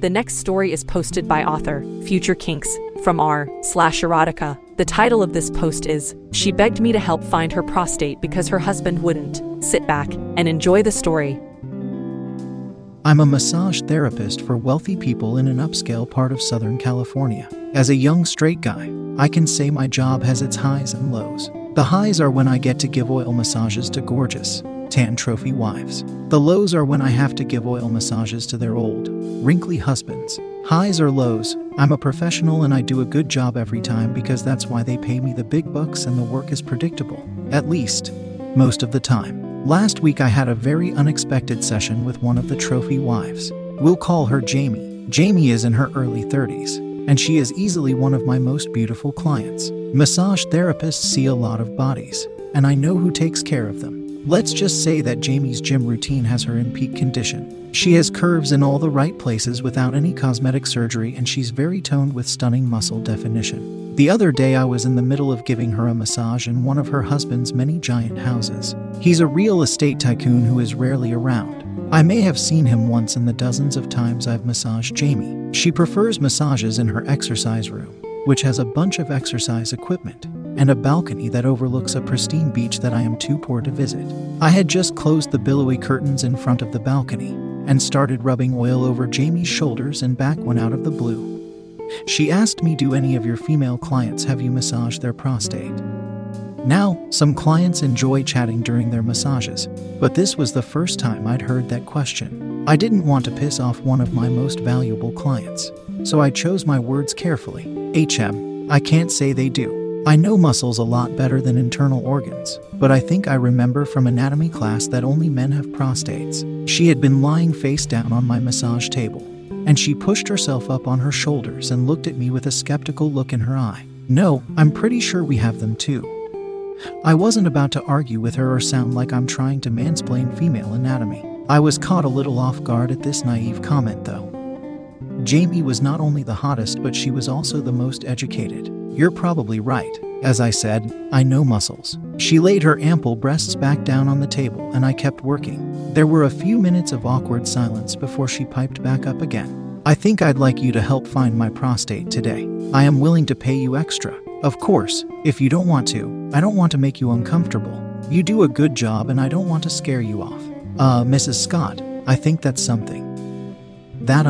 The next story is posted by author, Future Kinks, from r/erotica. The title of this post is, She Begged Me to Help Find Her Prostate Because Her Husband Wouldn't. Sit back and enjoy the story. I'm a massage therapist for wealthy people in an upscale part of Southern California. As a young straight guy, I can say my job has its highs and lows. The highs are when I get to give oil massages to gorgeous, tan trophy wives. The lows are when I have to give oil massages to their old, wrinkly husbands. Highs or lows, I'm a professional and I do a good job every time because that's why they pay me the big bucks and the work is predictable. At least, most of the time. Last week I had a very unexpected session with one of the trophy wives. We'll call her Jamie. Jamie is in her early 30s, and she is easily one of my most beautiful clients. Massage therapists see a lot of bodies, and I know who takes care of them. Let's just say that Jamie's gym routine has her in peak condition. She has curves in all the right places without any cosmetic surgery, and she's very toned with stunning muscle definition. The other day I was in the middle of giving her a massage in one of her husband's many giant houses. He's a real estate tycoon who is rarely around. I may have seen him once in the dozens of times I've massaged Jamie. She prefers massages in her exercise room, which has a bunch of exercise equipment and a balcony that overlooks a pristine beach that I am too poor to visit. I had just closed the billowy curtains in front of the balcony and started rubbing oil over Jamie's shoulders and back when out of the blue, she asked me, do any of your female clients have you massaged their prostate? Now, some clients enjoy chatting during their massages, but this was the first time I'd heard that question. I didn't want to piss off one of my most valuable clients, so I chose my words carefully. I can't say they do. I know muscles a lot better than internal organs, but I think I remember from anatomy class that only men have prostates. She had been lying face down on my massage table, and she pushed herself up on her shoulders and looked at me with a skeptical look in her eye. No, I'm pretty sure we have them too. I wasn't about to argue with her or sound like I'm trying to mansplain female anatomy. I was caught a little off guard at this naive comment though. Jamie was not only the hottest, but she was also the most educated. You're probably right. As I said, I know muscles. She laid her ample breasts back down on the table and I kept working. There were a few minutes of awkward silence before she piped back up again. I think I'd like you to help find my prostate today. I am willing to pay you extra. Of course, if you don't want to. I don't want to make you uncomfortable. You do a good job and I don't want to scare you off. Mrs. Scott, I think that's something that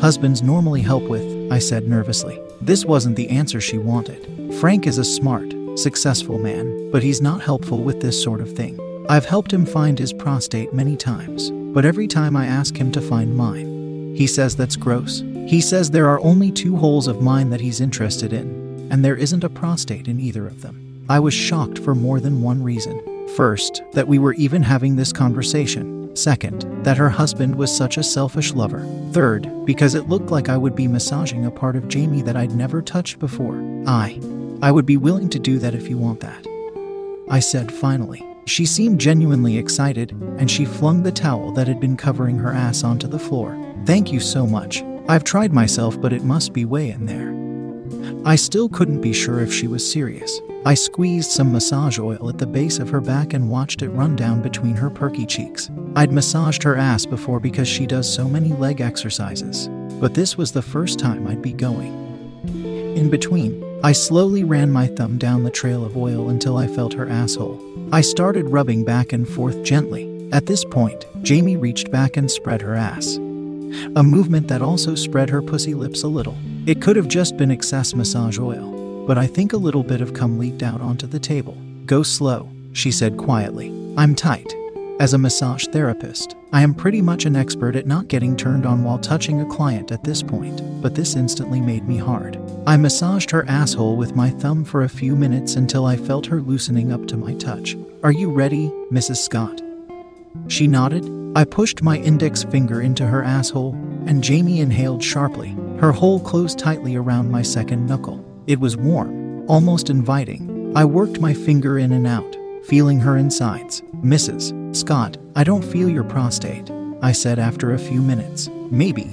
husbands normally help with, I said nervously. This wasn't the answer she wanted. Frank is a smart, successful man, but he's not helpful with this sort of thing. I've helped him find his prostate many times, but every time I ask him to find mine, he says that's gross. He says there are only two holes of mine that he's interested in, and there isn't a prostate in either of them. I was shocked for more than one reason. First, that we were even having this conversation. Second, that her husband was such a selfish lover. Third, because it looked like I would be massaging a part of Jamie that I'd never touched before. I would be willing to do that if you want that, I said finally. She seemed genuinely excited, and she flung the towel that had been covering her ass onto the floor. Thank you so much. I've tried myself, but it must be way in there. I still couldn't be sure if she was serious. I squeezed some massage oil at the base of her back and watched it run down between her perky cheeks. I'd massaged her ass before because she does so many leg exercises, but this was the first time I'd be going in between. I slowly ran my thumb down the trail of oil until I felt her asshole. I started rubbing back and forth gently. At this point, Jamie reached back and spread her ass, a movement that also spread her pussy lips a little. It could have just been excess massage oil, but I think a little bit of cum leaked out onto the table. Go slow, she said quietly. I'm tight. As a massage therapist, I am pretty much an expert at not getting turned on while touching a client at this point, but this instantly made me hard. I massaged her asshole with my thumb for a few minutes until I felt her loosening up to my touch. Are you ready, Mrs. Scott? She nodded. I pushed my index finger into her asshole, and Jamie inhaled sharply. Her hole closed tightly around my second knuckle. It was warm, almost inviting. I worked my finger in and out, feeling her insides. Mrs. Scott, I don't feel your prostate, I said after a few minutes. Maybe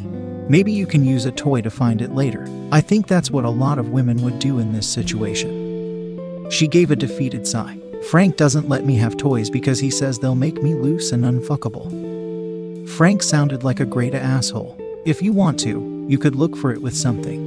you can use a toy to find it later. I think that's what a lot of women would do in this situation. She gave a defeated sigh. Frank doesn't let me have toys because he says they'll make me loose and unfuckable. Frank sounded like a great asshole. If you want to, you could look for it with something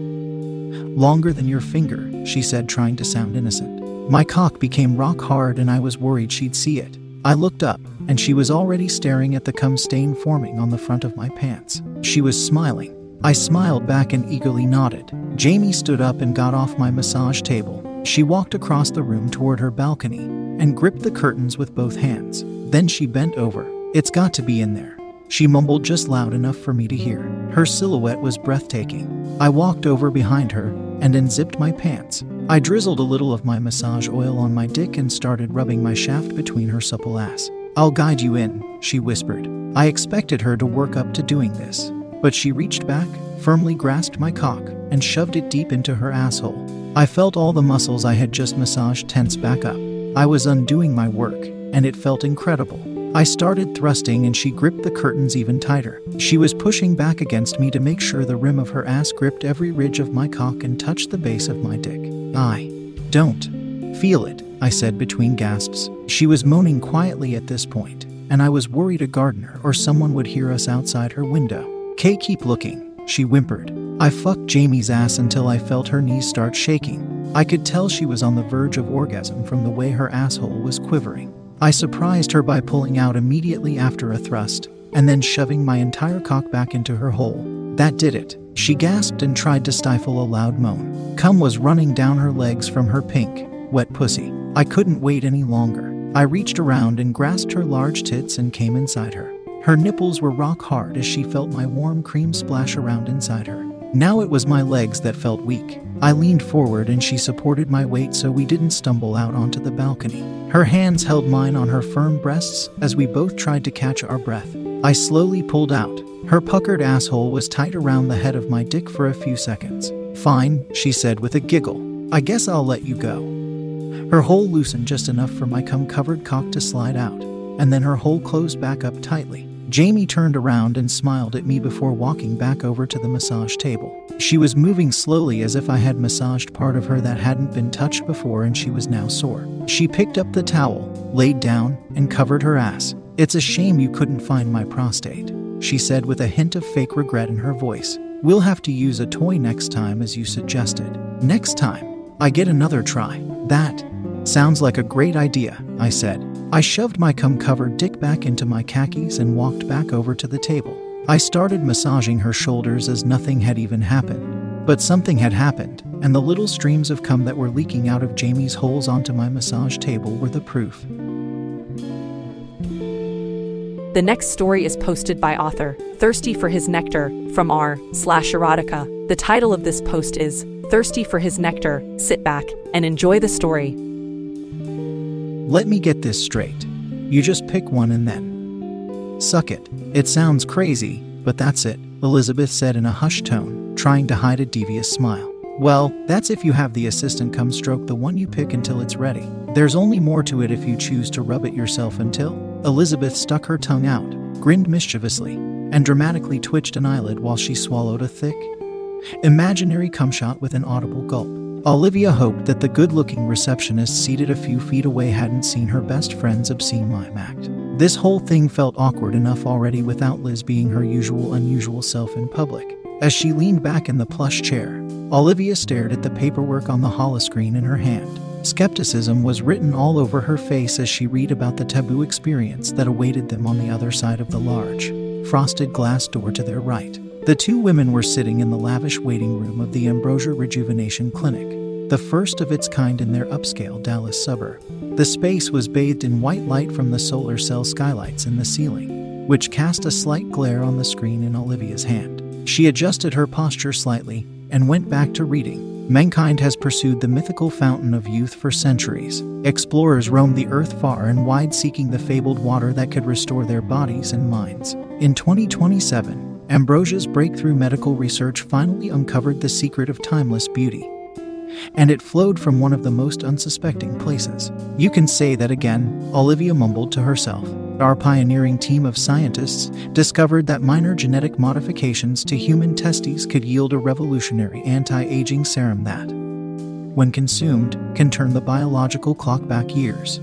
longer than your finger, she said, trying to sound innocent. My cock became rock hard and I was worried she'd see it. I looked up, and she was already staring at the cum stain forming on the front of my pants. She was smiling. I smiled back and eagerly nodded. Jamie stood up and got off my massage table. She walked across the room toward her balcony and gripped the curtains with both hands. Then she bent over. It's got to be in there, she mumbled, just loud enough for me to hear. Her silhouette was breathtaking. I walked over behind her and unzipped my pants. I drizzled a little of my massage oil on my dick and started rubbing my shaft between her supple ass. I'll guide you in, she whispered. I expected her to work up to doing this, but she reached back, firmly grasped my cock, and shoved it deep into her asshole. I felt all the muscles I had just massaged tense back up. I was undoing my work, and it felt incredible. I started thrusting and she gripped the curtains even tighter. She was pushing back against me to make sure the rim of her ass gripped every ridge of my cock and touched the base of my dick. I don't feel it, I said between gasps. She was moaning quietly at this point, and I was worried a gardener or someone would hear us outside her window. Kay, keep looking, she whimpered. I fucked Jamie's ass until I felt her knees start shaking. I could tell she was on the verge of orgasm from the way her asshole was quivering. I surprised her by pulling out immediately after a thrust, and then shoving my entire cock back into her hole. That did it, she gasped and tried to stifle a loud moan. Cum was running down her legs from her pink, wet pussy. I couldn't wait any longer. I reached around and grasped her large tits and came inside her. Her nipples were rock hard as she felt my warm cream splash around inside her. Now it was my legs that felt weak. I leaned forward and she supported my weight so we didn't stumble out onto the balcony. Her hands held mine on her firm breasts as we both tried to catch our breath. I slowly pulled out. Her puckered asshole was tight around the head of my dick for a few seconds. Fine, she said with a giggle. I guess I'll let you go. Her hole loosened just enough for my cum-covered cock to slide out, and then her hole closed back up tightly. Jamie turned around and smiled at me before walking back over to the massage table. She was moving slowly as if I had massaged part of her that hadn't been touched before and she was now sore. She picked up the towel, laid down, and covered her ass. It's a shame you couldn't find my prostate, she said with a hint of fake regret in her voice. We'll have to use a toy next time as you suggested. Next time, I get another try. That sounds like a great idea, I said. I shoved my cum-covered dick back into my khakis and walked back over to the table. I started massaging her shoulders as nothing had even happened. But something had happened, and the little streams of cum that were leaking out of Jamie's holes onto my massage table were the proof. The next story is posted by author Thirsty for His Nectar from r/erotica. The title of this post is Thirsty for His Nectar. Sit back and enjoy the story. Let me get this straight. You just pick one and then suck it. It sounds crazy, but that's it, Elizabeth said in a hushed tone, trying to hide a devious smile. Well, that's if you have the assistant come stroke the one you pick until it's ready. There's only more to it if you choose to rub it yourself until... Elizabeth stuck her tongue out, grinned mischievously, and dramatically twitched an eyelid while she swallowed a thick, imaginary cum shot with an audible gulp. Olivia hoped that the good-looking receptionist seated a few feet away hadn't seen her best friend's obscene mime act. This whole thing felt awkward enough already without Liz being her unusual self in public. As she leaned back in the plush chair, Olivia stared at the paperwork on the holoscreen in her hand. Skepticism was written all over her face as she read about the taboo experience that awaited them on the other side of the large, frosted glass door to their right. The two women were sitting in the lavish waiting room of the Ambrosia Rejuvenation Clinic, the first of its kind in their upscale Dallas suburb. The space was bathed in white light from the solar cell skylights in the ceiling, which cast a slight glare on the screen in Olivia's hand. She adjusted her posture slightly and went back to reading. Mankind has pursued the mythical fountain of youth for centuries. Explorers roamed the earth far and wide seeking the fabled water that could restore their bodies and minds. In 2027, Ambrosia's breakthrough medical research finally uncovered the secret of timeless beauty, and it flowed from one of the most unsuspecting places. You can say that again, Olivia mumbled to herself. Our pioneering team of scientists discovered that minor genetic modifications to human testes could yield a revolutionary anti-aging serum that, when consumed, can turn the biological clock back years,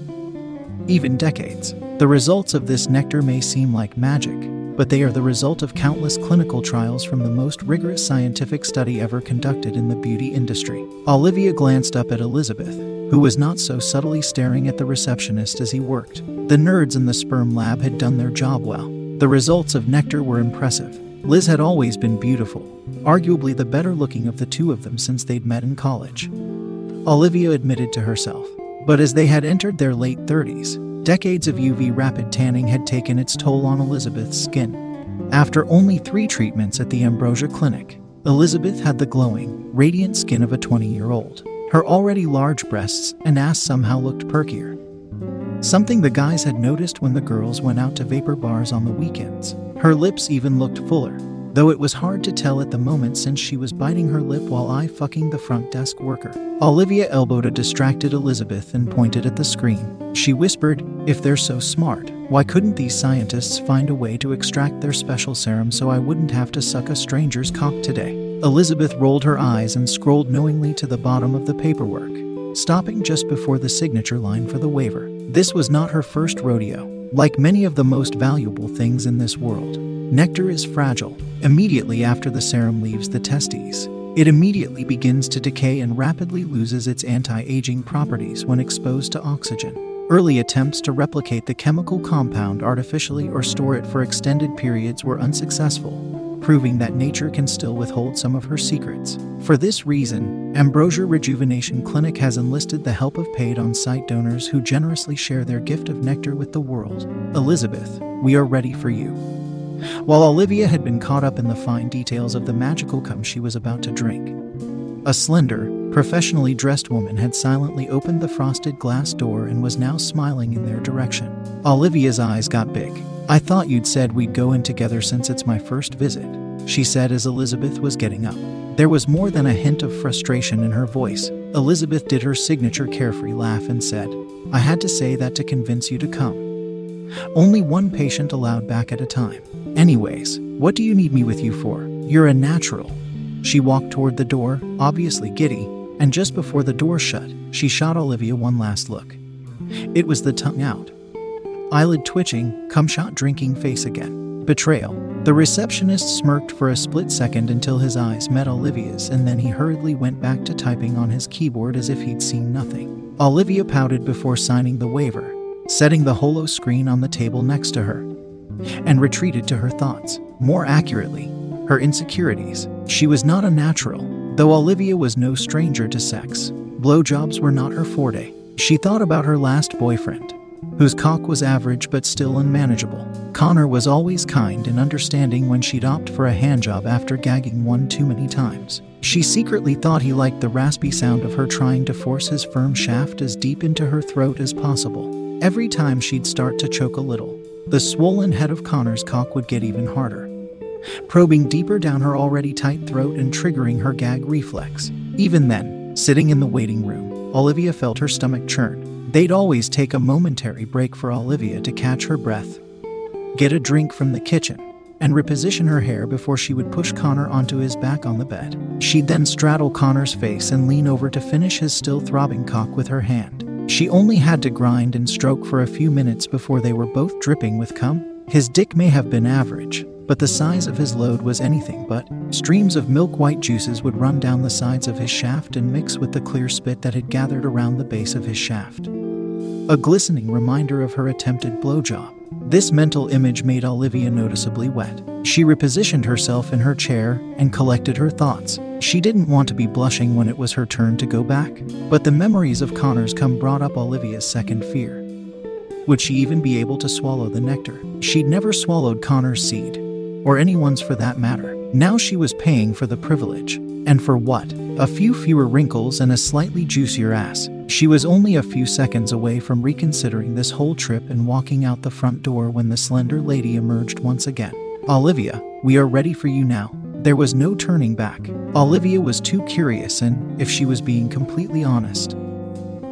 even decades. The results of this nectar may seem like magic, but they are the result of countless clinical trials from the most rigorous scientific study ever conducted in the beauty industry. Olivia glanced up at Elizabeth, who was not so subtly staring at the receptionist as he worked. The nerds in the sperm lab had done their job well. The results of nectar were impressive. Liz had always been beautiful, arguably the better looking of the two of them since they'd met in college, Olivia admitted to herself. But as they had entered their late 30s, decades of UV rapid tanning had taken its toll on Elizabeth's skin. After only 3 treatments at the Ambrosia Clinic, Elizabeth had the glowing, radiant skin of a 20-year-old. Her already large breasts and ass somehow looked perkier, something the guys had noticed when the girls went out to vapor bars on the weekends. Her lips even looked fuller, though it was hard to tell at the moment since she was biting her lip while eye-fucking the front desk worker. Olivia elbowed a distracted Elizabeth and pointed at the screen. She whispered, "If they're so smart, why couldn't these scientists find a way to extract their special serum so I wouldn't have to suck a stranger's cock today?" Elizabeth rolled her eyes and scrolled knowingly to the bottom of the paperwork, stopping just before the signature line for the waiver. This was not her first rodeo. Like many of the most valuable things in this world, nectar is fragile. Immediately after the serum leaves the testes, it immediately begins to decay and rapidly loses its anti-aging properties when exposed to oxygen. Early attempts to replicate the chemical compound artificially or store it for extended periods were unsuccessful, proving that nature can still withhold some of her secrets. For this reason, Ambrosia Rejuvenation Clinic has enlisted the help of paid on-site donors who generously share their gift of nectar with the world. "Elizabeth, we are ready for you." While Olivia had been caught up in the fine details of the magical cum she was about to drink, a slender, professionally dressed woman had silently opened the frosted glass door and was now smiling in their direction. Olivia's eyes got big. "I thought you'd said we'd go in together since it's my first visit," she said as Elizabeth was getting up. There was more than a hint of frustration in her voice. Elizabeth did her signature carefree laugh and said, "I had to say that to convince you to come. Only one patient allowed back at a time. Anyways, what do you need me with you for? You're a natural." She walked toward the door, obviously giddy, and just before the door shut, she shot Olivia one last look. It was the tongue out, eyelid twitching, cum-shot drinking face again. Betrayal. The receptionist smirked for a split second until his eyes met Olivia's, and then he hurriedly went back to typing on his keyboard as if he'd seen nothing. Olivia pouted before signing the waiver, setting the holo screen on the table next to her, and retreated to her thoughts. More accurately, her insecurities. She was not a natural, though Olivia was no stranger to sex. Blowjobs were not her forte. She thought about her last boyfriend, whose cock was average but still unmanageable. Connor was always kind and understanding when she'd opt for a handjob after gagging one too many times. She secretly thought he liked the raspy sound of her trying to force his firm shaft as deep into her throat as possible. Every time she'd start to choke a little, the swollen head of Connor's cock would get even harder, probing deeper down her already tight throat and triggering her gag reflex. Even then, sitting in the waiting room, Olivia felt her stomach churn. They'd always take a momentary break for Olivia to catch her breath, get a drink from the kitchen, and reposition her hair before she would push Connor onto his back on the bed. She'd then straddle Connor's face and lean over to finish his still throbbing cock with her hand. She only had to grind and stroke for a few minutes before they were both dripping with cum. His dick may have been average, but the size of his load was anything but. Streams of milk-white juices would run down the sides of his shaft and mix with the clear spit that had gathered around the base of his shaft, a glistening reminder of her attempted blowjob. This mental image made Olivia noticeably wet. She repositioned herself in her chair and collected her thoughts. She didn't want to be blushing when it was her turn to go back, but the memories of Connor's cum brought up Olivia's second fear. Would she even be able to swallow the nectar? She'd never swallowed Connor's seed, or anyone's for that matter. Now she was paying for the privilege. And for what? A few fewer wrinkles and a slightly juicier ass. She was only a few seconds away from reconsidering this whole trip and walking out the front door when the slender lady emerged once again. "Olivia, we are ready for you now." There was no turning back. Olivia was too curious and, if she was being completely honest,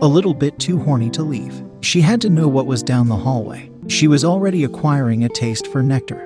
a little bit too horny to leave. She had to know what was down the hallway. She was already acquiring a taste for nectar.